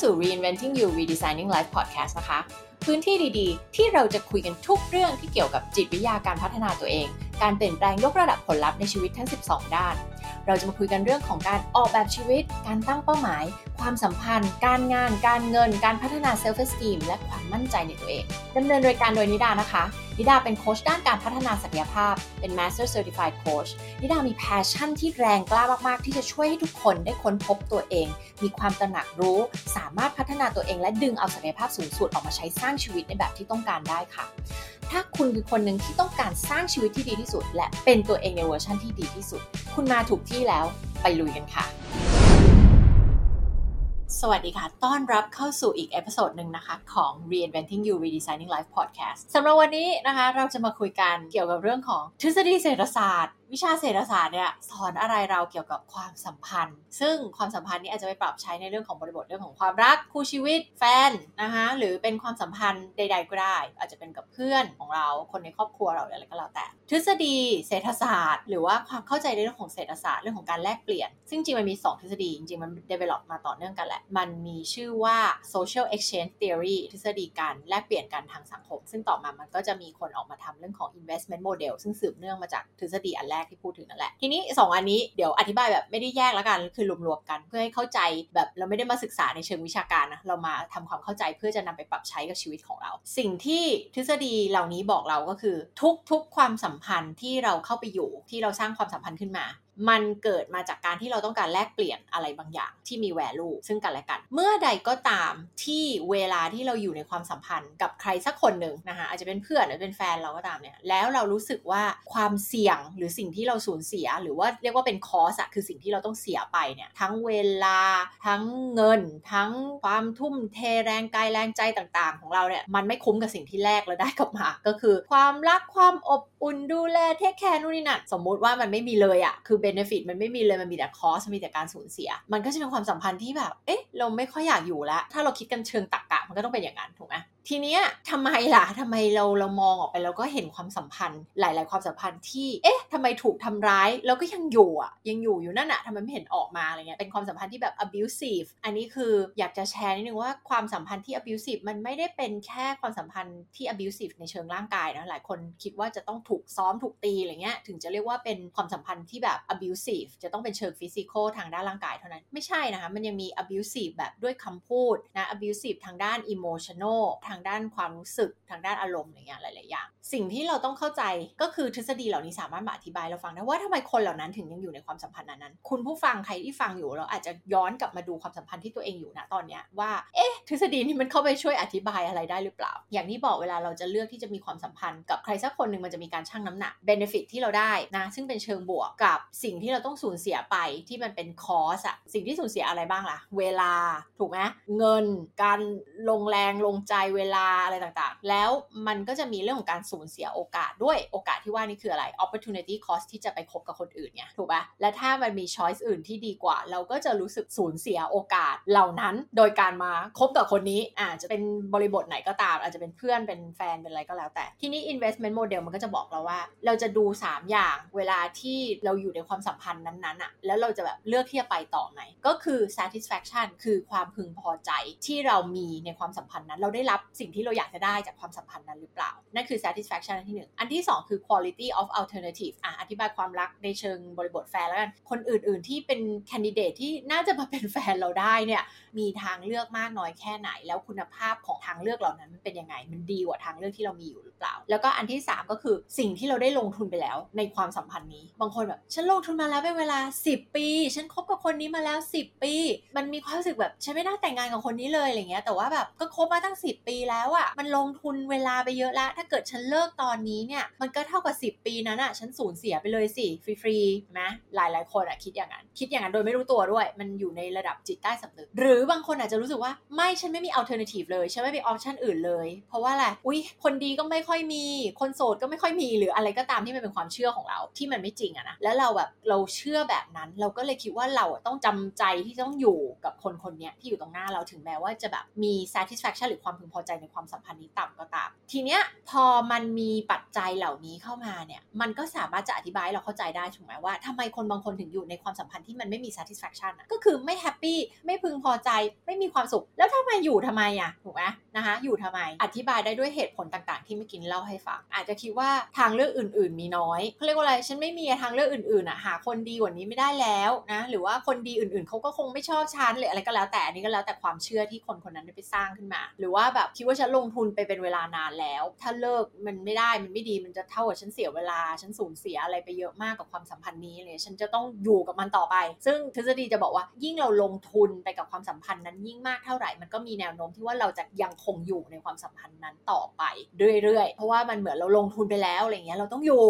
สู่ Reinventing You Redesigning Life Podcast นะคะพื้นที่ดีๆที่เราจะคุยกันทุกเรื่องที่เกี่ยวกับจิตวิทยาการพัฒนาตัวเองการเปลี่ยนแปลงยกระดับผลลัพธ์ในชีวิตทั้ง12ด้านเราจะมาคุยกันเรื่องของการออกแบบชีวิตการตั้งเป้าหมายความสัมพันธ์การงานการเงินการพัฒนาเซลฟ์เอสทีมและความมั่นใจในตัวเองดำเนินรายการโดยนิดานะคะนิดาเป็นโค้ชด้านการพัฒนาศักยภาพเป็น Master Certified Coach นิดามีแพชชั่นที่แรงกล้ามากๆที่จะช่วยให้ทุกคนได้ค้นพบตัวเองมีความตระหนักรู้สามารถพัฒนาตัวเองและดึงเอาศักยภาพสูงสุดออกมาใช้สร้างชีวิตในแบบที่ต้องการได้ค่ะถ้าคุณคือคนหนึ่งที่ต้องการสร้างชีวิตที่ดีที่สุดและเป็นตัวเองในเวอร์ชันที่ดีที่สุดคุณมาถูกที่แล้วไปลุยกันค่ะสวัสดีค่ะต้อนรับเข้าสู่อีกเอพิโซดหนึ่งนะคะของ Reinventing You Redesigning Life Podcast สำหรับวันนี้นะคะเราจะมาคุยกันเกี่ยวกับเรื่องของทฤษฎีเศรษฐศาสตร์วิชาเศรษฐศาสตร์เนี่ยสอนอะไรเราเกี่ยวกับความสัมพันธ์ซึ่งความสัมพันธ์นี้อาจจะไปปรับใช้ในเรื่องของบริบทเรื่องของความรักคู่ชีวิตแฟนนะคะหรือเป็นความสัมพันธ์ใดๆก็ได้อาจจะเป็นกับเพื่อนของเราคนในครอบครัวเราอะไรก็แล้วแต่ทฤษฎีเศรษฐศาสตร์หรือว่าความเข้าใจในเรื่องของเศรษฐศาสตร์เรื่องของการแลกเปลี่ยนซึ่งจริงมันมี2ทฤษฎีจริงๆมัน develop มาต่อเนื่องกันแหละมันมีชื่อว่า Social Exchange Theory ทฤษฎีการแลกเปลี่ยนกันทางสังคมซึ่งต่อมามันก็จะมีคนออกมาทำเรื่องของ Investment Model ซึ่งสืบเนื่องมาจากทฤษฎีอันแรกที่พูดถึงนั่นแหละทีนี้2อันนี้เดี๋ยวอธิบายแบบไม่ได้แยกแล้วกันคือรวมๆกันเพื่อให้เข้าใจแบบเราไม่ได้มาศึกษาในเชิงวิชาการนะเรามาทำความเข้าใจเพื่อจะนำไปปรับใช้กับชีวิตของเราสิ่งที่ทฤษฎีเหล่านี้บอกเราก็คือทุกความสัมพันธ์ที่เราเข้าไปอยู่ที่เราสร้างความสัมพันธ์ขึ้นมามันเกิดมาจากการที่เราต้องการแลกเปลี่ยนอะไรบางอย่างที่มี value ซึ่งกันและกันเมื่อใดก็ตามที่เวลาที่เราอยู่ในความสัมพันธ์กับใครสักคนหนึ่งนะคะอาจจะเป็นเพื่อนหรือเป็นแฟนเราก็ตามเนี่ยแล้วเรารู้สึกว่าความเสี่ยงหรือสิ่งที่เราสูญเสียหรือว่าเรียกว่าเป็น cost อะคือสิ่งที่เราต้องเสียไปเนี่ยทั้งเวลาทั้งเงินทั้งความทุ่มเทแรงกายแรงใจต่างๆของเราเนี่ยมันไม่คุ้มกับสิ่งที่แลกเราได้กลับมาก็คือความรักความอบอุ่นดูแลเทคแคร์นู่นนี่นั่นสมมติว่ามันไม่มีเลยอะคือbenefit มันไม่มีเลยมันมีแต่ cost มีแต่การสูญเสียมันก็จะเป็นความสัมพันธ์ที่แบบเอ๊ะเราไม่ค่อยอยากอยู่แล้วถ้าเราคิดกันเชิงตรรกะมันก็ต้องเป็นอย่างนั้นถูกไหมทีเนี้ยทำไมล่ะทำไมเรามองออกไปเราก็เห็นความสัมพันธ์หลายๆความสัมพันธ์ที่เอ๊ะทำไมถูกทำร้ายเราก็ยังอยู่อ่ะยังอยู่นั่นอะทำไมไม่เห็นออกมาอะไรเงี้ยเป็นความสัมพันธ์ที่แบบ abusive อันนี้คืออยากจะแชร์นิดนึงว่าความสัมพันธ์ที่ abusive มันไม่ได้เป็นแค่ความสัมพันธ์ที่ abusive ในเชิงร่างกายนะหลายคนคิดว่าจะต้องถูกซ้อมถูกตีอะไรเงี้ยถึงจะเรียกว่าเป็นความสัมพันธ์ที่แบบ abusive จะต้องเป็นเชิง physical ทางด้านร่างกายเท่านั้นไม่ใช่นะคะมันยังมี abusive แบบด้วยคำพูดนะ abusive ทางด้าน emotionalทางด้านความรู้สึกทางด้านอารมณ์อะไรเงี้ยหลายๆอย่างสิ่งที่เราต้องเข้าใจก็คือทฤษฎีเหล่านี้สามารถมาอธิบายเราฟังได้ว่าทำไมคนเหล่านั้นถึงยังอยู่ในความสัมพันธ์นั้นคุณผู้ฟังใครที่ฟังอยู่เราอาจจะย้อนกลับมาดูความสัมพันธ์ที่ตัวเองอยู่ณตอนเนี้ยว่าเอ๊ะทฤษฎีนี้มันเข้าไปช่วยอธิบายอะไรได้หรือเปล่าอย่างที่บอกเวลาเราจะเลือกที่จะมีความสัมพันธ์กับใครสักคนนึงมันจะมีการชั่งน้ำหนัก benefit ที่เราได้นะซึ่งเป็นเชิงบวกกับสิ่งที่เราต้องสูญเสียไปที่มันเป็น cost อะสิ่งที่สูญเสียอะไรบ้างล่ะเวลาถูกมั้ยเงินการลงแรงลงใจเวลาอะไรต่างๆแล้วมันก็จะมีเรื่องของการสูญเสียโอกาสด้วยโอกาสที่ว่านี่คืออะไร opportunity cost ที่จะไปคบกับคนอื่นไงถูกป่ะและถ้ามันมี choice อื่นที่ดีกว่าเราก็จะรู้สึกสูญเสียโอกาสเหล่านั้นโดยการมาคบกับคนนี้อาจจะเป็นบริบทไหนก็ตามอาจจะเป็นเพื่อนเป็นแฟนเป็นอะไรก็แล้วแต่ทีนี้ investment model มันก็จะบอกเราว่าเราจะดู3อย่างเวลาที่เราอยู่ในความสัมพันธ์นั้นๆอ่ะแล้วเราจะแบบเลือกที่จะไปต่อไหนก็คือ satisfaction คือความพึงพอใจที่เรามีในความสัมพันธ์นั้นเราได้รับสิ่งที่เราอยากจะได้จากความสัมพันธ์นั้นหรือเปล่านั่นคือ satisfaction อันที่1อันที่2คือ quality of alternative อธิบายความรักในเชิงบริบทแฟนแล้วกันคนอื่นๆที่เป็น candidate ที่น่าจะมาเป็นแฟนเราได้เนี่ยมีทางเลือกมากน้อยแค่ไหนแล้วคุณภาพของทางเลือกเหล่านั้นมันเป็นยังไงมันดีกว่าทางเลือกที่เรามีอยู่หรือเปล่าแล้วก็อันที่3ก็คือสิ่งที่เราได้ลงทุนไปแล้วในความสัมพันธ์นี้บางคนแบบฉันลงทุนมาแล้วเป็นเวลา10ปีฉันคบกับคนนี้มาแล้ว10ปีมันมีความรู้สึกแบบฉันไม่น่าแต่งงานกับคนนี้เลยอะไรเงี้ยแต่ว่าแบบก็คบมาตั้ง10ปีแล้วอ่ะมันลงทุนเวลาไปเยอะแล้วถ้าเกิดฉันเลิกตอนนี้เนี่ยมันก็เท่ากับ10ปีนั้นอ่ะฉันสูญเสียไปเลยสิฟรีๆนะหลายๆคนอ่ะคิดอย่างนั้นโดยไม่รู้ตัวด้วยมันอยู่ในระดับจิตใต้สำนึกหรือบางคนอาจจะรู้สึกว่าไม่ฉันไม่มี alternative เลยฉันไม่มี option อื่นเลยเพราะว่าอะไรอุ๊ยคนดีก็ไม่ค่อยมีคนโสดก็ไม่ค่อยมีหรืออะไรก็ตามที่มันเป็นความเชื่อของเราที่มันไม่จริงอ่ะนะแล้วเราแบบเราเชื่อแบบนั้นเราก็เลยคิดว่าเราต้องจำใจที่ต้องอยู่กับคนๆเนี้ยที่อยู่ตรงหน้าเราถึงแม้ว่าจะแบบมี satisfaction หรือความพึงพอใจ ใจในความสัมพันธ์นี้ต่ำก็ตามทีเนี้ยพอมันมีปัจจัยเหล่านี้เข้ามาเนี่ยมันก็สามารถจะอธิบายเราเข้าใจได้ถูกไหมว่าทำไมคนบางคนถึงอยู่ในความสัมพันธ์ที่มันไม่มี satisfaction ก็คือไม่แฮปปี้ไม่พึงพอใจไม่มีความสุขแล้วทำไมอะถูกไหมนะคะอยู่ทำไมอธิบายได้ด้วยเหตุผลต่างๆที่ไม่กินเล่าให้ฟังอาจจะคิดว่าทางเลือกอื่นๆมีน้อยเขาเรียกว่าอะไรฉันไม่มีทางเลือกอื่นๆอะหาคนดีกว่านี้ไม่ได้แล้วนะหรือว่าคนดีอื่นๆเขาก็คงไม่ชอบฉันหรืออะไรก็แล้วแต่อันนี้ก็แล้วแต่ความเชื่อที่คนคนนั้นได้ไปสร้างขึ้นมาหรือว่าแบบคิดว่าฉันลงทุนไปเป็นเวลานานแล้วถ้าเลิกมันไม่ได้มันไม่ดีมันจะเท่ากับฉันเสียเวลาฉันสูญเสียอะไรไปเยอะมากกับความสัมพันธ์นี้เลยฉันจะต้องอยู่กับมันต่อไปซึ่งทฤษฎีจะบอกว่ายิ่งเราลงทุนไปกับความสัมพันธ์นั้นยิ่งมากเท่าไหร่มันก็มีแนวโน้มที่ว่าเราจะยังคงอยู่ในความสัมพันธ์นั้นต่อไปเรื่อยๆเพราะว่ามันเหมือนเราลงทุนไปแล้วอะไรเงี้ยเราต้องอยู่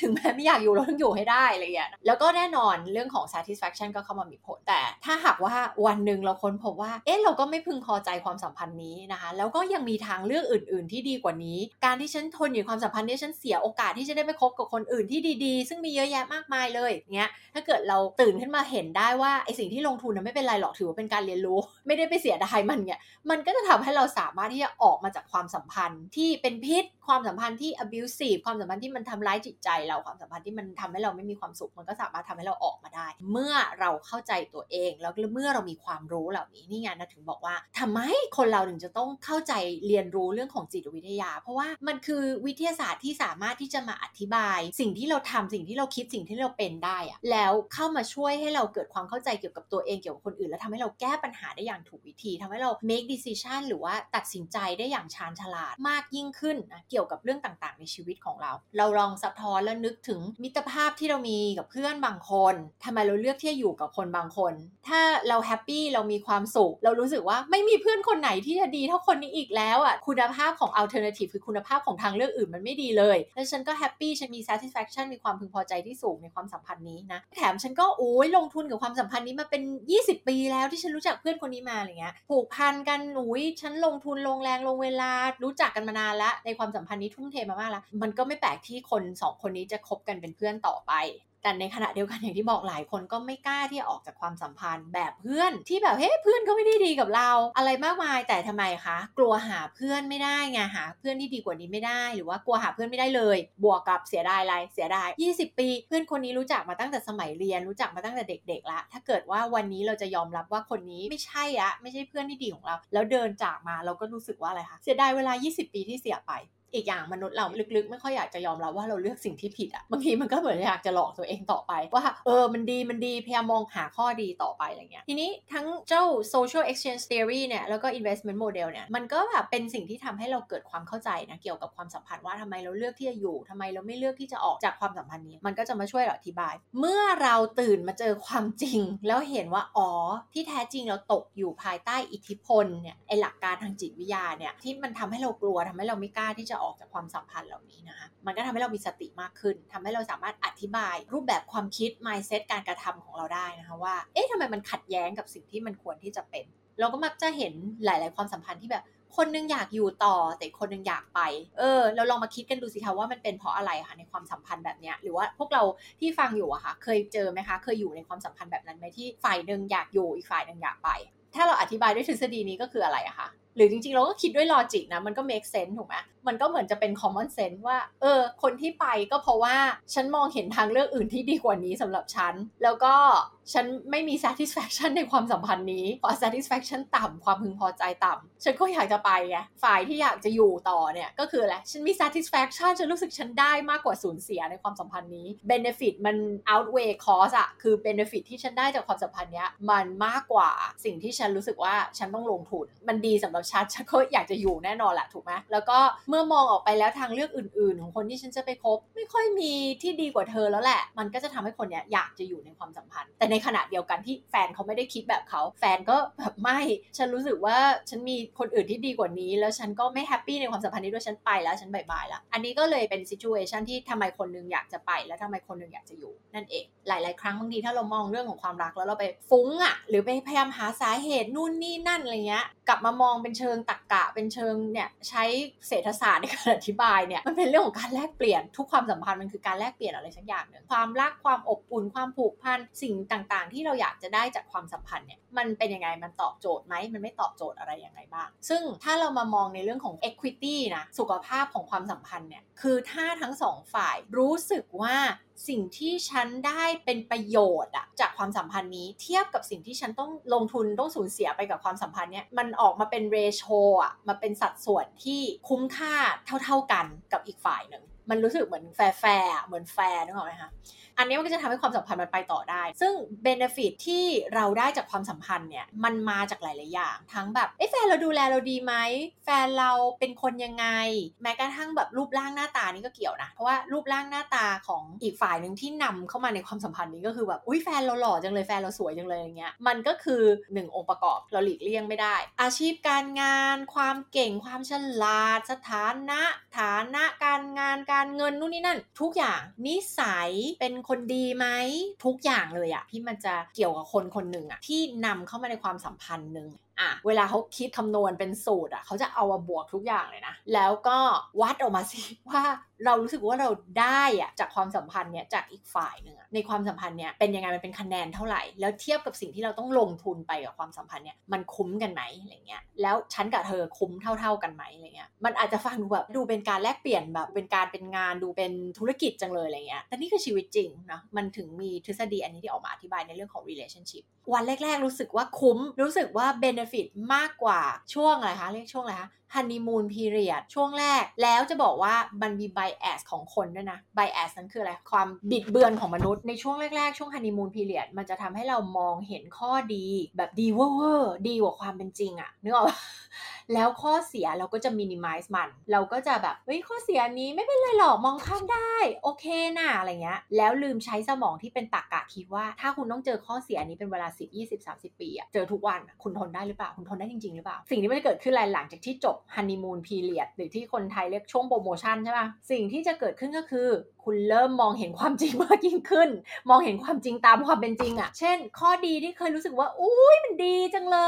ถึงแม้ไม่อยากอยู่เราต้องอยู่ให้ได้อะไรเงี้ยแล้วก็แน่นอนเรื่องของ satisfaction ก็เข้ามามีผลแต่ถ้าหากว่าวันนึงเราค้นพบว่าเอ๊ะเราก็ไม่พึงพอใจความสัมพันธ์นี้นะคะแล้วก็ยังมีทางเลือกอื่นๆที่ดีกว่านี้การที่ฉันทนอยู่ความสัมพันธ์นี้ฉันเสียโอกาสที่จะได้ไปคบกับคนอื่นที่ดีๆซึ่งมีเยอะแยะมากมายเลยเงี้ยถ้าเกิดเราตื่นขึ้นมาเห็นได้ว่าไอ้สิ่งที่ลงทุนน่ะไม่เป็นไรหรอกถือว่าเป็นการเรียนรู้ไม่ได้ไปเสียดายมันเงี้ยมันก็จะทำให้เราสามารถที่จะออกมาจากความสัมพันธ์ที่เป็นพิษความสัมพันธ์ที่ abusive ความสัมพันธ์ที่มันทำร้ายจิตใจเราความสัมพันธ์ที่มันทำให้เราไม่มีความสุขมันก็สามารถทำให้เราออกมาได้เมื่อเราเข้าใจตัวเองแล้วเมื่อเรามีความรู้เหล่านี้นี่ไงนะถึงบอกว่าทำไมคนเราถึงจะต้องเข้าใจเรียนรู้เรื่องของจิตวิทยาเพราะว่ามันคือวิทยาศาสตร์ที่สามารถที่จะมาอธิบายสิ่งที่เราทำสิ่งที่เราคิดสิ่งที่เราเป็นได้อะแล้วเข้ามาช่วยให้เราเกิดความเข้าใจเกี่ยวกับตัวเองเกี่ยวกับคนอื่นแล้วทำให้เราแก้ปัญหาได้อย่างถูกวิธีทำให้เรา make decision หรือว่าตัดสินใจได้อย่างชาญฉลาดมากยิ่งขึ้นนะเกี่ยวกับเรื่องต่างๆในชีวิตของเราลองสะท้อนและนึกถึงมิตรภาพที่เรามีกับเพื่อนบางคนทำไมเราเลือกที่จะอยู่กับคนบางคนถ้าเราแฮปปี้เรามีความสุขเรารู้สึกว่าไม่มีเพื่อนคนไหนที่จะดีเท่าคนนี้อีกแล้วอ่ะคุณภาพของ alternative คือคุณภาพของทางเลือกอื่นมันไม่ดีเลยแล้วฉันก็แฮปปี้ฉันมี satisfaction มีความพึงพอใจที่สูงในความสัมพันธ์นี้นะแถมฉันก็โอ้ยลงทุนกับความสัมพันธ์นี้มาเป็น20ปีแล้วที่ฉันรู้จักเพื่อนคนนี้มาอะไรเงี้ยผูกพันกันหนุยฉันลงทุนลงแรงลงเวลารู้จักกันมานานละในความสัมพันธ์นี้ทุ่มเทมามากละมันก็ไม่แปลกที่คน2คนนี้จะคบกันเป็นเพื่อนต่อไปแต่ในขณะเดียวกันอย่างที่บอกหลายคนก็ไม่กล้าที่จะออกจากความสัมพันธ์แบบเพื่อนที่แบบเฮ้ยเพื่อนก็ไม่ได้ดีกับเราอะไรมากมายแต่ทำไมคะกลัวหาเพื่อนไม่ได้ไงหาเพื่อนที่ดีกว่านี้ไม่ได้หรือว่ากลัวหาเพื่อนไม่ได้เลยบวกกับเสียดายอะไรเสียดาย20ปีเพื่อนคนนี้รู้จักมาตั้งแต่สมัยเรียนรู้จักมาตั้งแต่เด็กๆละถ้าเกิดว่าวันนี้เราจะยอมรับว่าคนนี้ไม่ใช่ละไม่ใช่เพื่อนที่ดีของเราแล้วเดินจากมาเราก็รู้สึกว่าอะไรคะเสียดายเวลา20ปีที่เสียไปอีกอย่างมนุษย์เราลึกๆไม่ค่อยอยากจะยอมรับว่าเราเลือกสิ่งที่ผิดอ่ะบางทีมันก็เหมือนอยากจะหลอกตัวเองต่อไปว่ามันดีพยายามมองหาข้อดีต่อไปอะไรเงี้ยทีนี้ทั้งเจ้า Social Exchange Theory เนี่ยแล้วก็ Investment Model เนี่ยมันก็แบบเป็นสิ่งที่ทำให้เราเกิดความเข้าใจนะเกี่ยวกับความสัมพันธ์ว่าทำไมเราเลือกที่จะอยู่ทำไมเราไม่เลือกที่จะออกจากความสัมพันธ์นี้มันก็จะมาช่วยอธิบายเมื่อเราตื่นมาเจอความจริงแล้วเห็นว่าอ๋อที่แท้จริงเราตกอยู่ภายใต้อิทธิพลเนี่ยไอหลักการทางจิตวิทยาเนี่ยที่มันทำให้เรากลัวทำให้เราไม่กล้าที่จะออกจากความสัมพันธ์เหล่านี้นะคะมันก็ทำให้เรามีสติมากขึ้นทำให้เราสามารถอธิบายรูปแบบความคิด mindset การกระทำของเราได้นะคะว่าเอ๊ะทำไมมันขัดแย้งกับสิ่งที่มันควรที่จะเป็นเราก็มักจะเห็นหลายๆความสัมพันธ์ที่แบบคนนึงอยากอยู่ต่อแต่คนนึงอยากไปเราลองมาคิดกันดูสิคะว่ามันเป็นเพราะอะไรคะในความสัมพันธ์แบบเนี้ยหรือว่าพวกเราที่ฟังอยู่อะค่ะเคยเจอไหมคะเคยอยู่ในความสัมพันธ์แบบนั้นไหมที่ฝ่ายนึงอยากอยู่อีกฝ่ายนึงอยากไปถ้าเราอธิบายด้วยทฤษฎีนี้ก็คืออะไรอะคะหรือจริงๆเราก็คิดด้วยลอจิกนะมันก็ make sense ถูกไหมมันก็เหมือนจะเป็น common sense ว่าคนที่ไปก็เพราะว่าฉันมองเห็นทางเลือกอื่นที่ดีกว่านี้สำหรับฉันแล้วก็ฉันไม่มี satisfaction ในความสัมพันธ์นี้พอ satisfaction ต่ำความพึงพอใจต่ำฉันก็อยากจะไปไงฝ่ายที่อยากจะอยู่ต่อเนี่ยก็คือแหละฉันมี satisfaction ฉันรู้สึกฉันได้มากกว่าสูญเสียในความสัมพันธ์นี้ benefit มัน outweigh cost อะคือ benefit ที่ฉันได้จากความสัมพันธ์เนี้ยมันมากกว่าสิ่งที่ฉันรู้สึกว่าฉันต้องลงทุนมันดีสำหรับฉันก็อยากจะอยู่แน่นอนแหละถูกไหมแล้วก็เมื่อมองออกไปแล้วทางเลือกอื่นๆของคนที่ฉันจะไปคบไม่ค่อยมีที่ดีกว่าเธอแล้วแหละมันก็จะทำให้คนเนี้ยอยากจะอยู่ในความสัมพันธ์แต่ในขณะเดียวกันที่แฟนเขาไม่ได้คิดแบบเขาแฟนก็แบบไม่ฉันรู้สึกว่าฉันมีคนอื่นที่ดีกว่านี้แล้วฉันก็ไม่แฮปปี้ในความสัมพันธ์นี้ด้วยฉันไปแล้วฉันบายๆละอันนี้ก็เลยเป็นซิจูเอชันที่ทำไมคนนึงอยากจะไปและทำไมคนนึงอยากจะอยู่นั่นเอง หลายๆครั้งบางทีถ้าเรามองเรื่องของความรักแล้วเราไปฟุ้งอ่ะหรือไปพยายามหาสาเหตุนู่นนี่นั่นอะไรเงี้ยกลับมามองเป็นเชิงตรรกะเป็นเชิงเนี่ยใช้เศรษฐศาสตร์ในการอธิบายเนี่ยมันเป็นเรื่องของการแลกเปลี่ยนทุกความสัมพันธ์มันคือการแลกเปลี่ยนอะไรสักอย่างนึงความรักความอบอุ่นความผูกพันสิ่งต่างๆที่เราอยากจะได้จากความสัมพันธ์เนี่ยมันเป็นยังไงมันตอบโจทย์ไหมมันไม่ตอบโจทย์อะไรยังไงบ้างซึ่งถ้าเรามามองในเรื่องของ equity นะสุขภาพของความสัมพันธ์เนี่ยคือถ้าทั้งสองฝ่ายรู้สึกว่าสิ่งที่ฉันได้เป็นประโยชน์อะจากความสัมพันธ์นี้เทียบกับสิ่งที่ฉันต้องลงทุนต้องสูญเสียไปกับความสัมพันธ์เนี่ยมันออกมาเป็นเรโชอะมาเป็นสัดส่วนที่คุ้มค่าเท่าๆกันกับอีกฝ่ายหนึ่งมันรู้สึกเหมือนแฟร์ๆเหมือนแฟร์นึกออกไหมคะอันนี้มันก็จะทำให้ความสัมพันธ์มันไปต่อได้ซึ่ง benefit ที่เราได้จากความสัมพันธ์เนี่ยมันมาจากหลายๆอย่างทั้งแบบแฟนเราดูแลเราดีไหมแฟนเราเป็นคนยังไงแม้กระทั่งแบบรูปร่างหน้าตานี่ก็เกี่ยวนะเพราะว่ารูปร่างหน้าตาของอีกฝ่ายนึงที่นำเข้ามาในความสัมพันธ์นี้ก็คือแบบอุ๊ยแฟนเราหล่อจังเลยแฟนเราสวยจังเลยอย่างเงี้ยมันก็คือหนึ่งองค์ประกอบเราหลีกเลี่ยงไม่ได้อาชีพการงานความเก่งความฉลาดฐานะการงานการเงินนู่นนี่นั่นทุกอย่างนิสัยเป็นคนดีไหมทุกอย่างเลยอะที่มันจะเกี่ยวกับคนคนหนึ่งอะที่นำเข้ามาในความสัมพันธ์นึงอะเวลาเขาคิดคำนวณเป็นสูตรอะเขาจะเอามาบวกทุกอย่างเลยนะแล้วก็วัดออกมาสิว่าเรารู้สึกว่าเราได้อะจากความสัมพันธ์เนี่ยจากอีกฝ่ายนึงในความสัมพันธ์เนี่ยเป็นยังไงมันเป็นคะแนนเท่าไหร่แล้วเทียบกับสิ่งที่เราต้องลงทุนไปกับความสัมพันธ์เนี่ยมันคุ้มกันไหมอะไรเงี้ยแล้วฉันกับเธอคุ้มเท่ากันไหมอะไรเงี้ยมันอาจจะฟังดูแบบดูเป็นการแลกเปลี่ยนแบบเป็นการเป็นงานดูเป็นธุรกิจจังเลยอะไรเงี้ยแต่นี่คือชีวิตจริงนะมันถึงมีทฤษฎีอันนี้ที่ออกมาอธิบายในเรื่องของ relationship วันแรกๆรู้สึกว่าคุ้มรู้สึกว่า benefit มากกว่าช่วงอะไรคะเรียกช่วงอะไรคะhoneymoon period ช่วงแรกแล้วจะบอกว่ามันมี bias ของคนด้วยนะ bias นั้นคืออะไรความบิดเบือนของมนุษย์ในช่วงแรกๆช่วง honeymoon period มันจะทำให้เรามองเห็นข้อดีแบบดีเว่อร์ดีกว่าความเป็นจริงอะนึกออกป่ะแล้วข้อเสียเราก็จะ minimize มันเราก็จะแบบเฮ้ยข้อเสียนี้ไม่เป็นไรหรอกมองข้ามได้โอเคนะอะไรเงี้ยแล้วลืมใช้สมองที่เป็นตรรกะคิดว่าถ้าคุณต้องเจอข้อเสียนี้เป็นเวลา10 20 30 ปีอะเจอทุกวันคุณทนได้หรือเปล่าคุณทนได้จริงๆหรือเปล่าสิ่งที่มันจะเกิดขึ้นหลังจากที่จบฮันนีมูนพีเรียดหรือที่คนไทยเรียกช่วงโปรโมชั่นใช่ป่ะสิ่งที่จะเกิดขึ้นก็คือคุณเริ่มมองเห็นความจริงมากยิ่งขึ้นมองเห็นความจริงตามความเป็นจริงอ่ะเช่นข้อดีที่เคยรู้สึกว่าอุ้ยมันดีจังเล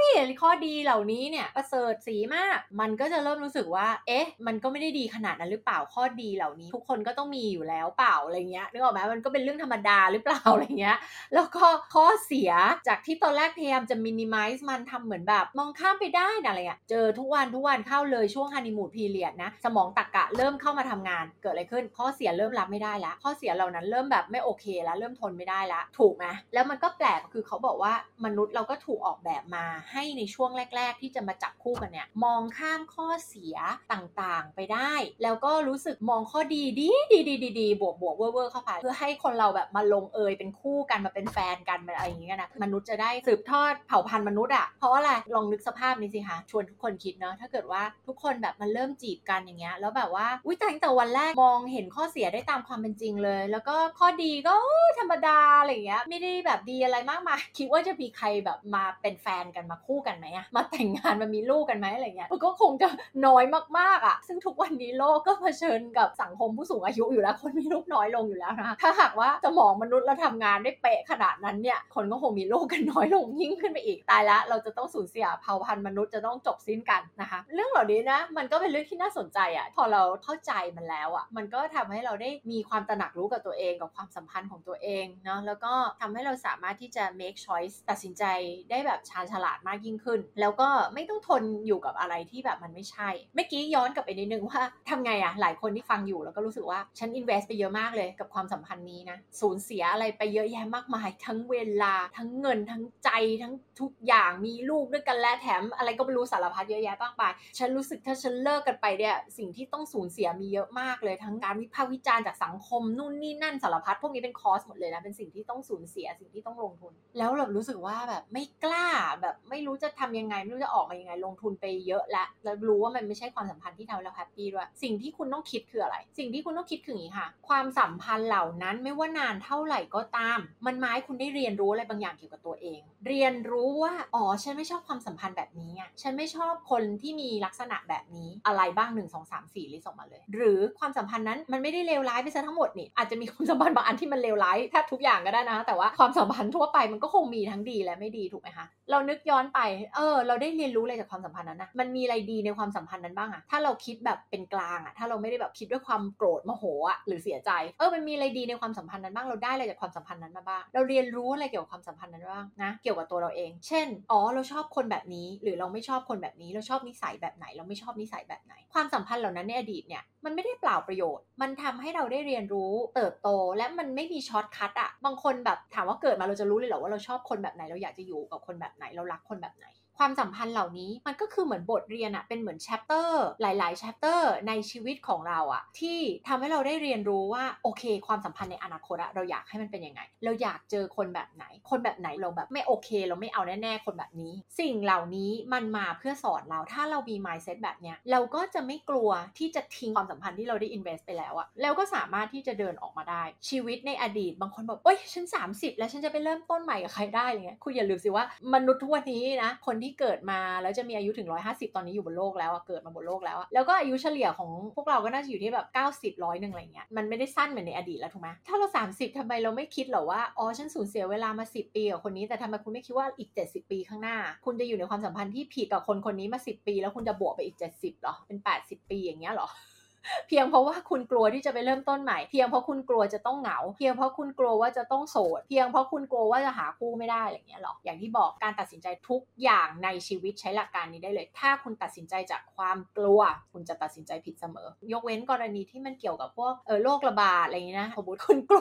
ยข้อดีเหล่านี้เนี่ยประเสริฐสีมากมันก็จะเริ่มรู้สึกว่าเอ๊ะมันก็ไม่ได้ดีขนาดนั้นหรือเปล่าข้อดีเหล่านี้ทุกคนก็ต้องมีอยู่แล้วเปล่าอะไรเงี้ยนึกออกมั้ยมันก็เป็นเรื่องธรรมดาหรือเปล่าอะไรเงี้ยแล้วก็ข้อเสียจากที่ตอนแรกพยายามจะ minimize มันทำเหมือนแบบมองข้ามไปได้นะอะไรเงี้ยเจอทุกวันเข้าเลยช่วงฮันนีมูนพีเรียดนะสมองตรรกะเริ่มเข้ามาทำงานเกิดอะไรขึ้นข้อเสียเริ่มรับไม่ได้แล้วข้อเสียเหล่านั้นเริ่มแบบไม่โอเคแล้วเริ่มทนไม่ได้แล้วถูกไหมแล้วมันก็แปลกคือเขาบอกว่ามนุษย์เราก็ถูกออกแบบมาให้ในช่วงแรกๆที่จะมาจับคู่กันเนี่ยมองข้ามข้อเสียต่างๆไปได้แล้วก็รู้สึกมองข้อดีดีบวกเว่อร์เข้าไปเพื่อให้คนเราแบบมาลงเอยเป็นคู่กันมาเป็นแฟนกันอะไรอย่างเงี้ยนะมนุษย์จะได้สืบทอดเผ่าพันธุ์มนุษย์อ่ะเพราะอะไรลองนึกสภาพนี้สิคะชวนทุกคนคิดเนาะถ้าเกิดว่าทุกคนแบบมันเริ่มจีบกันอย่างเงี้ยแล้วแบบว่าอุ้ยแต่วันแรกมองเห็นข้อเสียได้ตามความเป็นจริงเลยแล้วก็ข้อดีก็ธรรมดาอะไรอย่างเงี้ยไม่ได้แบบดีอะไรมากมายคิดว่าจะมีใครแบบมาเป็นแฟนกันมาคู่กันไหมอะมาแต่งงานมามีลูกกันไหมอะไรเงี้ยมันก็คงจะน้อยมากๆอะซึ่งทุกวันนี้โลกก็เผชิญกับสังคมผู้สูงอายุอยู่แล้วคนมีลูกน้อยลงอยู่แล้วนะถ้าหากว่าสมองมนุษย์เราทำงานได้เป๊ะขนาดนั้นเนี่ยคนก็คงมีลูกกันน้อยลงยิ่งขึ้นไปอีกตายละเราจะต้องสูญเสียเผ่าพันธุ์มนุษย์จะต้องจบสิ้นกันนะคะเรื่องเหล่านี้นะมันก็เป็นเรื่องที่น่าสนใจอะพอเราเข้าใจมันแล้วอะมันก็ทำให้เราได้มีความตระหนักรู้กับตัวเองกับความสัมพันธ์ของตัวเองเนาะแล้วก็ทำให้เราสามารถที่จะ make choice ตัดสินใจได้แบบชาญฉลาดมากยิ่งขึ้นแล้วก็ไม่ต้องทนอยู่กับอะไรที่แบบมันไม่ใช่เมื่อกี้ย้อนกลับไปนิดนึงว่าทำไงอะหลายคนที่ฟังอยู่แล้วก็รู้สึกว่าฉัน invest ไปเยอะมากเลยกับความสัมพันธ์นี้นะสูญเสียอะไรไปเยอะแยะมากมายทั้งเวลาทั้งเงินทั้งใจทั้งทุกอย่างมีลูกด้วยกันและแถมอะไรก็ไม่รู้สารพัดเยอะแยะมากมายฉันรู้สึกถ้าฉันเลิกกันไปเนี่ยสิ่งที่ต้องสูญเสียมีเยอะมากเลยทั้งการวิพากษ์วิจารณ์จากสังคมนู่นนี่นั่นสารพัดพวกนี้เป็นคอสหมดเลยนะเป็นสิ่งที่ต้องสูญเสียสิ่งที่ต้องลงทุนแล้วเรารู้สึกว่าแบบไม่กล้าแบบไม่รู้จะทำยังไงไม่รู้จะออกมายังไงลงทุนไปเยอะแล้วเรารู้ว่ามันไม่ใช่ความสัมพันธ์ที่ทำให้เราแฮปปี้ด้วยสิ่งที่คุณต้องคิดคืออะไรสิ่งที่คุณต้องคิดคืออย่างนี้ค่ะความสัมพันธ์เหล่านั้นไม่ว่านานเท่าไหร่ก็ตามมันหมายคุณได้เรียนรู้อะไรบางอย่างเกี่ยวกับตัวเองเรียนรู้ว่าอ๋อฉัน ฉันไม่ชอบความสัมพันธ์แบบนี้อ่ะฉันไม่ชอบคนที่มีลักษณะแบบนี้อะไรบ้าง1 2 3 4ลิสต์ออกมาเลยหรือความสัมพันธ์นั้นมันไม่ได้เลวร้ายไปซะทั้งหมดนี่อาจจะมีความสัมพันธ์บางอันที่มันเลวร้ายแทบทุกอย่างก็ได้นะแต่ว่าความสัมพันธ์ทั่วไปมันก็คงมีทั้งดีและไม่ดีถูกมั้ยคะเรานึกย้อนไปเราได้เรียนรู้อะไรจากความสัมพันธ์นั้นนะมันมีอะไรดีในความสัมพันธ์นั้นบ้างอะถ้าเราคิดแบบเป็นกลางอะถ้าเราไม่ได้แบบคิดด้วยความโกรธโมโหอะหรือเสียใจมันมีอะไรดีในความสัมพันธ์นั้นบ้างเราได้อะไรจากความสัมพันธ์นั้นมาบ้างเราเรียนรู้อะไรเกี่ยวกับความสัมพันธ์นั้นบ้างนะเกี่ยวกับตัวเราเองเช่นเราชอบคนแบบนี้หรือเราไม่ชอบคนแบบนี้เราชอบนิสัยแบบไหนเราไม่ชอบนิสัยแบบไหนความสัมพันธ์เหล่านั้นในอดีตเนี่ยมันไม่ได้เปล่าประโยชน์มันทำให้เราได้เรียนรู้เติบโตและมันไม่มีช็อตคัทอะบางคนแบบถามว่าเกิดมาเราจะรู้เลยเหรอว่าเราชอบคนแบบไหนเราอยากจะอยู่กับคนแบบไหนเรารักคนแบบไหนความสัมพันธ์เหล่านี้มันก็คือเหมือนบทเรียนอะเป็นเหมือนแชปเตอร์หลายๆแชปเตอร์ในชีวิตของเราอะที่ทำให้เราได้เรียนรู้ว่าโอเคความสัมพันธ์ในอนาคตเราอยากให้มันเป็นยังไงเราอยากเจอคนแบบไหนคนแบบไหนเราแบบไม่โอเคเราไม่เอาแน่ๆคนแบบนี้สิ่งเหล่านี้มันมาเพื่อสอนเราถ้าเรามี mindset แบบเนี้ยเราก็จะไม่กลัวที่จะทิ้งความสัมพันธ์ที่เราได้ invest ไปแล้วอะแล้วก็สามารถที่จะเดินออกมาได้ชีวิตในอดีตบางคนบอกโอ๊ยฉัน30แล้วฉันจะไปเริ่มต้นใหม่กับใครได้อะไรเงี้ยคุณอย่าลืมสิว่ามนุษย์ทั่วนี้นะคนที่เกิดมาแล้วจะมีอายุถึง150ตอนนี้อยู่บนโลกแล้วเกิดมาบนโลกแล้วแล้วก็อายุเฉลี่ยของพวกเราก็น่าจะอยู่ที่แบบ90 100นึงอะไรเงี้ยมันไม่ได้สั้นเหมือนในอดีตแล้วถูกมั้ยถ้าเรา30ทำไมเราไม่คิดหรอว่าอ๋อฉันสูญเสียเวลามา10ปีกับคนนี้แต่ทำไมคุณไม่คิดว่าอีก70ปีข้างหน้าคุณจะอยู่ในความสัมพันธ์ที่ผิดกับคนคนนี้มา10ปีแล้วคุณจะบวกไปอีก70หรอเป็น80ปีอย่างเงี้ยหรอเพียงเพราะว่าคุณกลัวที่จะไปเริ่มต้นใหม่เพียงเพราะคุณกลัวจะต้องเหงาเพียงเพราะคุณกลัวว่าจะต้องโสดเพียงเพราะคุณกลัวว่าจะหาคู่ไม่ได้อะไรอย่างเงี้ยหรออย่างที่บอกการตัดสินใจทุกอย่างในชีวิตใช้หลักการนี้ได้เลยถ้าคุณตัดสินใจจากความกลัวคุณจะตัดสินใจผิดเสมอยกเว้นกรณีที่มันเกี่ยวกับพวกโรคระบาดอะไรอย่างงี้นะสมมติคุณกลั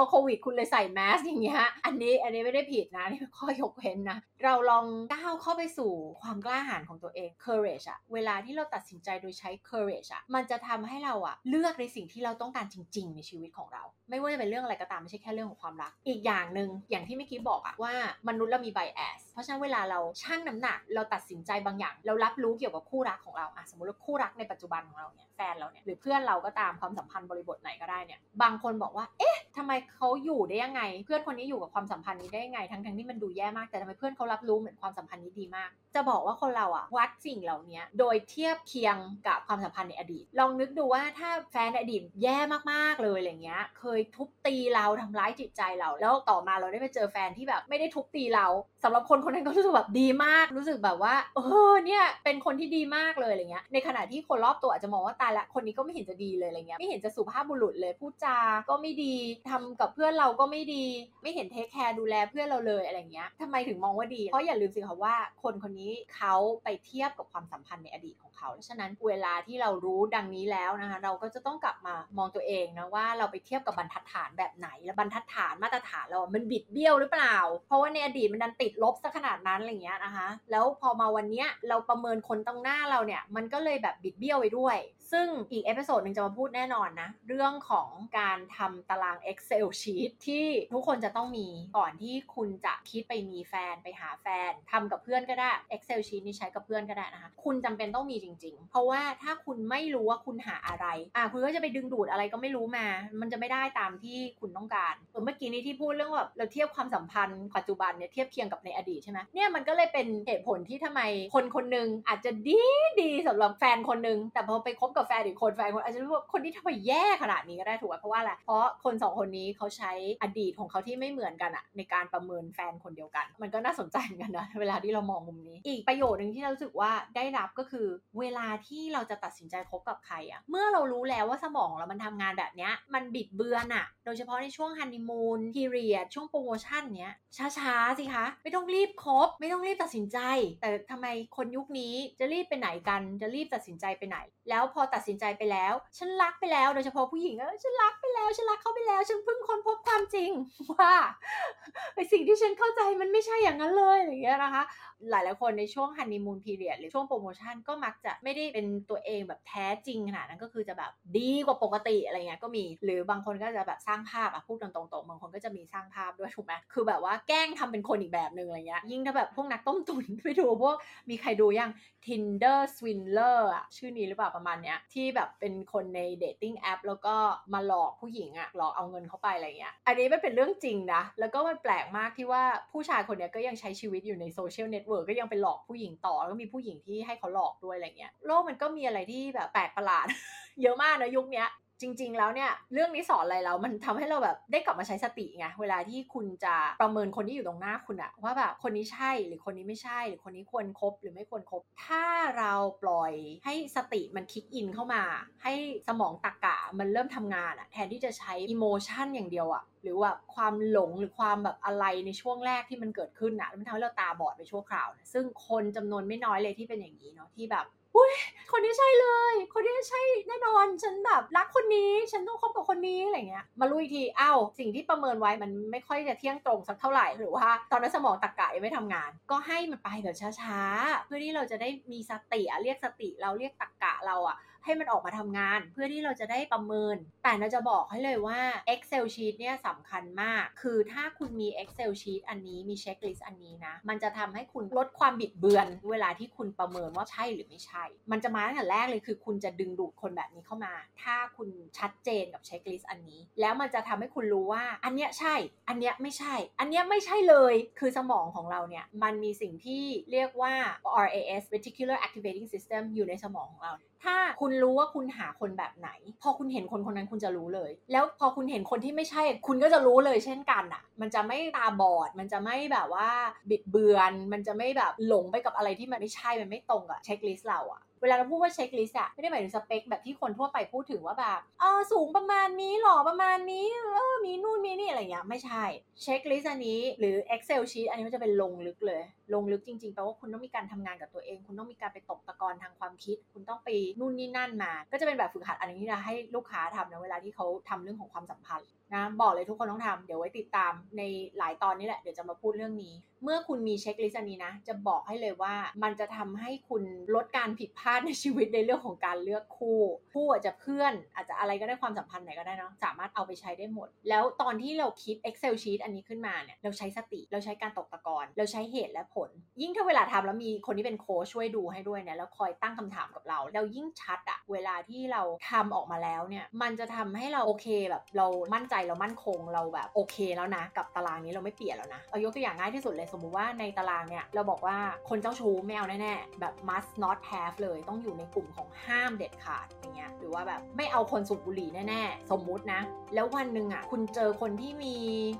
วโควิดคุณเลยใส่แมสอย่างเงี้ยอันนี้ไม่ได้ผิดนะนี่ข้อยกเว้นนะเราลองก้าวเข้าไปสู่ความกล้าหาญของตัวเอง courage อะเวลาที่เราตัดสินใจโดยใช้ courage อะมันจะทำให้เราเลือกในสิ่งที่เราต้องการจริงๆในชีวิตของเราไม่ว่าจะเป็นเรื่องอะไรก็ตามไม่ใช่แค่เรื่องของความรักอีกอย่างนึงอย่างที่เมื่อกี้บอกว่ามนุษย์เรามี bias เพราะฉะนั้นเวลาเราชั่งน้ำหนักเราตัดสินใจบางอย่างเรารับรู้เกี่ยวกับคู่รักของเราสมมติว่าคู่รักในปัจจุบันของเราเนี่ยแฟนเราเนี่ยหรือเพื่อนเราก็ตามความสัมพันธ์บริบทไหนก็ได้เนี่ยบางคนบอกว่าเอ๊ะทำไมเขาอยู่ได้ยังไงเพื่อนคนนี้อยู่กับความสัมพันธ์นี้ได้ยังไงทั้งๆที่มันดูแย่มากแต่ทำไมเพื่อนเขารับรู้เหมือนความสัมพันธ์นี้ดีมากจะบอกว่าคนเราวัดสิ่งเหล่านี้โดยเทียบเคียงกับความสัมพันธ์ในอดีตลองนึกดูว่าถ้าแฟนอดีตแย่มากๆเลยอะไรเงี้ยเคยทุบตีเราทำร้ายจิตใจเราแล้วต่อมาเราได้ไปเจอแฟนที่แบบไม่ได้ทุบตีเราสำหรับคนคนนั้นก็รู้สึกแบบดีมากรู้สึกแบบว่าเนี่ยเป็นคนที่ดีมากเลยอะไรเงี้ยในขณะที่คนรอบตัวอาจจะมองว่าตายละคนนี้ก็ไม่เห็นจะดีเลยอะไรเงี้ยไม่เห็นจะสุภาพบุรุษเลยพูดจาก็ไม่ดีทำกับเพื่อนเราก็ไม่ดีไม่เห็นเทคแคร์ดูแลเพื่อนเราเลยอะไรเงี้ยทำไมถึงมองว่าดีเพราะอย่าลืมสิคะว่าคนคนนี้เขาไปเทียบกับความสัมพันธ์ในอดีตของเขาฉะนั้นเวลาที่เรารู้ดังนี้แล้วนะคะเราก็จะต้องกลับมามองตัวเองนะว่าเราไปเทียบกับบรรทัดฐานแบบไหนและบรรทัดฐานมาตรฐานเรามันบิดเบี้ยวหรือเปล่าเพราะว่าในอดีตมันดันติดลบซะขนาดนั้นอะไรเงี้ยนะคะแล้วพอมาวันเนี้ยเราประเมินคนตรงหน้าเราเนี่ยมันก็เลยแบบบิดเบี้ยวไปด้วยซึ่งอีกเอพิโซดนึงจะมาพูดแน่นอนนะเรื่องของการทำตาราง Excel Sheet ที่ทุกคนจะต้องมีก่อนที่คุณจะคิดไปมีแฟนไปหาแฟนทำกับเพื่อนก็ได้ Excel Sheet นี่ใช้กับเพื่อนก็ได้นะคะคุณจำเป็นต้องมีจริงๆเพราะว่าถ้าคุณไม่รู้ว่าคุณหาอะไรคุณก็จะไปดึงดูดอะไรก็ไม่รู้มามันจะไม่ได้ตามที่คุณต้องการเมื่อกี้นี้ที่พูดเรื่องแบบเราเทียบความสัมพันธ์ปัจจุบันเนี่ยเทียบเคียงกับในอดีตใช่ไหมเนี่ยมันก็เลยเป็นเหตุผลที่ทำไมคนคนนึงอาจจะดีสำหรับแฟนคนนึงแต่พอไปคบกับแฟนอีกคนแฟนคนอาจจะรู้ว่าคนที่ทำไมแย่ขนาดนี้ก็ได้ถูกไหมเพราะว่าอะไรเพราะคนสองคนนี้เขาใช้อดีตของเขาที่ไม่เหมือนกันในการประเมินแฟนคนเดียวกันมันก็น่าสนใจเหมือนกันนะเวลาที่เรามองมุมนี้อีกประโยชน์นึงที่เรารู้สึกว่าได้รับก็คือเวลาที่เราจะตัดสินใจคบกับใครเมื่อเรารู้แล้วว่าสมองเรามันทำงานแบบเนี้ยมันบิดเบือนโดยเฉพาะในช่วงฮันนีมูนพีเรียดช่วงโปรโมชั่นเนี้ยช้าๆสิคะไม่ต้องรีบคบไม่ต้องรีบตัดสินใจแต่ทำไมคนยุคนี้จะรีบไปไหนกันจะรีบตัดสินใจไปไหนแล้วพอตัดสินใจไปแล้วฉันรักไปแล้วโดยเฉพาะผู้หญิงฉันรักไปแล้วฉันรักเขาไปแล้วฉันเพิ่งค้นพบความจริงว่าไอสิ่งที่ฉันเข้าใจมันไม่ใช่อย่างนั้นเลยอย่างเงี้ยนะคะหลายๆคนในช่วงฮันนีมูนพีเรียดหรือช่วงโปรโมชั่นก็มักจะไม่ได้เป็นตัวเองแบบแท้จริงขนาดนั้นก็คือจะแบบดีกว่าปกติอะไรเงี้ยก็มีหรือบางคนก็จะแบบสร้างภาพพูดตรงๆบางคนก็จะมีสร้างภาพด้วยถูกไหมคือแบบว่าแกล้งทำเป็นคนอีกแบบนึงอะไรเงี้ยยิ่งถ้าแบบพวกนักต้มตุ๋นไปดูพวกมีใครดูยัง Tinder Swindler ชื่อนี้หรือเปล่าประมาณเนี้ยที่แบบเป็นคนใน dating app แล้วก็มาหลอกผู้หญิงหลอกเอาเงินเข้าไปอะไรเงี้ยอันนี้มันเป็นเรื่องจริงนะแล้วก็มันแปลกมากที่ว่าผู้ชายคนเนี้ยก็ยังใช้ชีวิตอยู่ในโซเชียลเน็ต เวิร์กก็ยังไปหลอกผู้หญิงต่อแล้วก็มีผู้หญิงที่ให้เขาหลอกด้วยอะไรเงี้ยโลกมันก็มีอะไรที่แบบแปลกประหลาด เยอะมากนะยุคนี้จริงๆแล้วเนี่ยเรื่องนี้สอนอะไรเรามันทำให้เราแบบได้กลับมาใช้สติไงเวลาที่คุณจะประเมินคนที่อยู่ตรงหน้าคุณอะว่าแบบคนนี้ใช่หรือคนนี้ไม่ใช่หรือคนนี้ควรคบหรือไม่ควรคบถ้าเราปล่อยให้สติมันคิกอินเข้ามาให้สมองตรรกะมันเริ่มทำงานอะแทนที่จะใช้อิโมชันอย่างเดียวอะหรือว่าความหลงหรือความแบบอะไรในช่วงแรกที่มันเกิดขึ้นอะมันทำให้เราตาบอดไปชั่วคราวนะซึ่งคนจำนวนไม่น้อยเลยที่เป็นอย่างนี้เนาะที่แบบคนนี้ใช่เลยคนนี้ใช่แน่นอนฉันแบบรักคนนี้ฉันต้องคบกับคนนี้อะไรเงี้ยมาลุยทีอ้าวสิ่งที่ประเมินไว้มันไม่ค่อยจะเที่ยงตรงสักเท่าไหร่หรือว่าตอนนั้นสมองตรรกะยังไม่ทำงานก็ให้มันไปแบบช้าๆเพื่อที่เราจะได้มีสติเรียกสติเราเรียกตรรกะเราอะให้มันออกมาทำงานเพื่อที่เราจะได้ประเมินแต่เราจะบอกให้เลยว่า Excel sheet เนี่ยสำคัญมากคือถ้าคุณมี Excel sheet อันนี้มี checklist อันนี้นะมันจะทำให้คุณลดความบิดเบือนเวลาที่คุณประเมินว่าใช่หรือไม่ใช่มันจะมาตั้งแต่แรกเลยคือคุณจะดึงดูดคนแบบนี้เข้ามาถ้าคุณชัดเจนกับ checklist อันนี้แล้วมันจะทำให้คุณรู้ว่าอันเนี้ยใช่อันเนี้ยไม่ใช่อันเนี้ยไม่ใช่เลยคือสมองของเราเนี่ยมันมีสิ่งที่เรียกว่า RAS Reticular Activating System อยู่ในสมองของเราถ้าคุณรู้ว่าคุณหาคนแบบไหนพอคุณเห็นคนคนนั้นคุณจะรู้เลยแล้วพอคุณเห็นคนที่ไม่ใช่คุณก็จะรู้เลยเช่นกันอ่ะมันจะไม่ตาบอดมันจะไม่แบบว่าบิดเบือนมันจะไม่แบบหลงไปกับอะไรที่มันไม่ใช่มันไม่ตรงกับเช็คลิสต์เราอ่ะเวลาเราพูดว่าเช็คลิสต์อะไม่ได้หมายถึงสเปคแบบที่คนทั่วไปพูดถึงว่าแบบสูงประมาณนี้หล่อประมาณนี้มีนู่นมีนี่อะไรอย่างเงี้ยไม่ใช่เช็คลิสต์อันนี้หรือ Excel sheet อันนี้มันจะเป็นลงลึกเลยลงลึกจริงๆแปลว่าคุณต้องมีการทำงานกับตัวเองคุณต้องมีการไปตกตะกอนทางความคิดคุณต้องไปนู่นนี่นั่นมาก็จะเป็นแบบฝึกหัดอันนี้นะให้ลูกค้าทำนะเวลาที่เขาทำเรื่องของความสัมพันธ์นะบอกเลยทุกคนต้องทำเดี๋ยวไว้ติดตามในหลายตอนนี้แหละเดี๋ยวจะมาพูดเรื่องนี้เมื่อคุณมีเช็คลิสต์อันนี้นะจะบอกให้เลยว่ามันจะทำให้คุณลดการผิดพลาดในชีวิตในเรื่องของการเลือกคู่อาจจะเพื่อนอาจจะอะไรก็ได้ความสัมพันธ์ไหนก็ได้เนาะสามารถเอาไปใช้ได้หมดแล้วตอนที่เราคิด Excel sheet อันนี้ขึ้นมาเนี่ยเราใช้สติเราใช้การตกตะกอนเราใช้เหตุและผลยิ่งถ้าเวลาทำแล้วมีคนที่เป็นโค้ชช่วยดูให้ด้วยเนี่ยแล้วคอยตั้งคำถามกับเราแล้วยิ่งชัดอะเวลาที่เราทำออกมาแล้วเนี่ยมันจะทำให้เราโอเคแบบเรามั่นใจเรามั่นคงเราแบบโอเคแล้วนะกับตารางนี้เราไม่เปลี่ยนแล้วนะเอายกตัวอย่างง่ายที่สุดเลยสมมุติว่าในตารางเนี่ยเราบอกว่าคนเจ้าชู้ไม่เอาแน่ๆแบบ must not have เลยต้องอยู่ในกลุ่มของห้ามเด็ดขาดอย่างเงี้ยหรือว่าแบบไม่เอาคนสูบบุหรี่แน่ๆสมมุตินะแล้ววันนึงอ่ะคุณเจอคนที่มี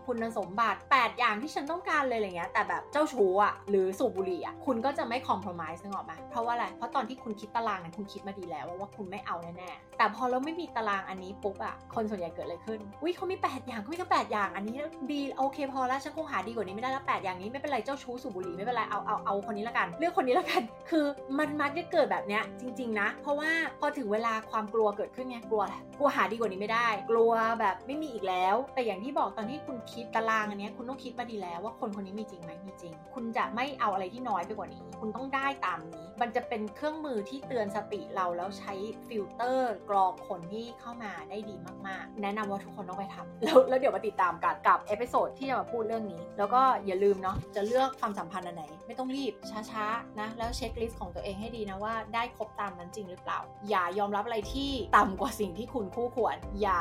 คุณสมบัติ8อย่างที่ฉันต้องการเลยอะไรเงี้ยแต่แบบเจ้าชู้อ่ะหรือสูบบุหรี่อ่ะคุณก็จะไม่ compromise นึกออกมั้ยเพราะว่าอะไรเพราะตอนที่คุณคิดตารางนั้นคุณคิดมาดีแล้วว่าคุณไม่เอาแน่ๆแต่พอเราไม่มีตารางอันนี้ปุ๊บอ่ะคนส่วนใหญ่เกิดอะไรขึ้นอุ๊ยเขามี8อย่างเขามีแค่8อย่างอันนี้ดีโอเคพอแล้วฉันคงหาดีกว่านี้ไม่ได้แล้ว8อย่างนี้ไม่เป็นไรเจ้าชู้สูบบุหรี่ไม่เป็นไรเอาคนนี้ละกันเลือกคนนี้ละกันคือมันมักจะเกิดแบบเนี้ยจริงๆนะเพราะว่าพอถึงเวลาความกลัวเกิดขึ้นไงกลัวแหละกลัวหาดีกว่านี้ไม่ได้กลัวแบบไม่มีอีกแล้วแต่อย่างที่บอกตอนที่คุณคิดตารางอันนี้คุณต้องคิดมาดีแล้วว่าคนคนนี้มีจริงไหมมีจริงคุณจะไม่เอาอะไรที่น้อยไปกว่านี้คุณต้องได้ตามนี้มันจะเป็นเครื่องมือที่เตือนสติเราแล้วใช้ฟิลเตอร์กรองคนที่เข้ามาได้ดีมากๆแนะนำว่าทุกคนต้องไปทำแล้วเดี๋ยวมาติดตามกันกับเอพิโซดที่จะมาพูดเรื่องนี้แล้วก็อย่าลืมเนาะจะเลือกความสัมพันธ์อันไหนไม่ต้องรีบช้าๆนะแล้วเช็คลิสต์ของตัวเองให้ดีนะว่าได้ครบตามนั้นจริงหรือเปล่าอย่ายอมรับอะไรที่ต่ำกว่าสิ่งที่คุณคู่ควรอย่า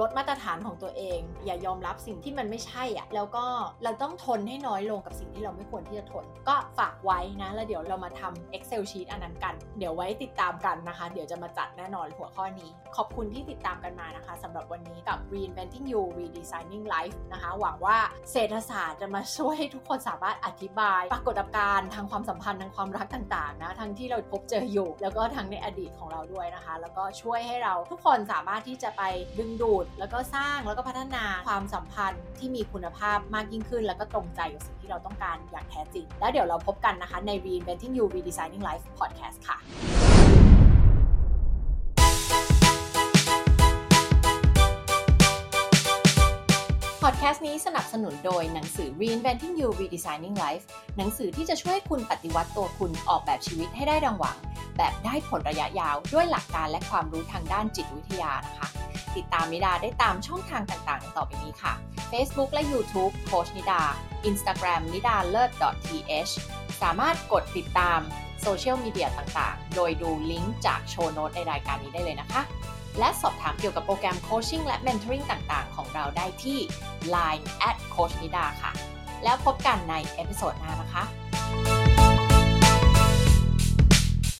ลดมาตรฐานของตัวเองอย่ายอมรับสิ่งที่มันไม่ใช่อ่ะแล้วก็เราต้องทนให้น้อยลงกับสิ่งที่เราไม่ควรที่จะทนก็ฝากไว้นะแล้วเดี๋ยวเรามาทำ Excel sheet อันนั้นกันเดี๋ยวไว้ติดตามกันนะคะเดี๋ยวจะมาจัดแน่นอนหัวข้อนี้ขอบคุณที่ติดตามกันมานะคะสำหรับวันนี้กับ Reinventing You Redesigning Life นะคะหวังว่าเศรษฐศาสตร์จะมาช่วยให้ทุกคนสามารถอธิบายปรากฏการณ์ทางความสัมพันธ์ทางความรักต่างๆนะทั้งที่เราพบเจออยู่แล้วก็ทั้งในอดีตของเราด้วยนะคะแล้วก็ช่วยให้เราทุกคนสามารถที่จะไปดึงดูดแล้วก็สร้างแล้วก็พัฒนาความสัมพันธ์ที่มีคุณภาพมากยิ่งขึ้นแล้วก็ตรงใจกับสิ่งที่เราต้องการอย่างแท้จริงแล้วเดี๋ยวเราพบกันนะคะใน Reinventing You Redesigning Life Podcast ค่ะพอดแคสต์นี้สนับสนุนโดยหนังสือ Reinventing You Redesigning Life หนังสือที่จะช่วยคุณปฏิวัติตัวคุณออกแบบชีวิตให้ได้ดังหวังแบบได้ผลระยะยาวด้วยหลักการและความรู้ทางด้านจิตวิทยานะคะติดตามนิดาได้ตามช่องทางต่างๆต่อไปนี้ค่ะ Facebook และ YouTube Coach Nida Instagram nidalearn.th สามารถกดติดตามโซเชียลมีเดียต่างๆโดยดูลิงก์จากโชว์โน้ตในรายการนี้ได้เลยนะคะและสอบถามเกี่ยวกับโปรแกรมโคชชิ่งและเมนทอริงต่างๆของเราได้ที่ LINE @coachnida ค่ะแล้วพบกันในเอพิโซดหน้านะคะ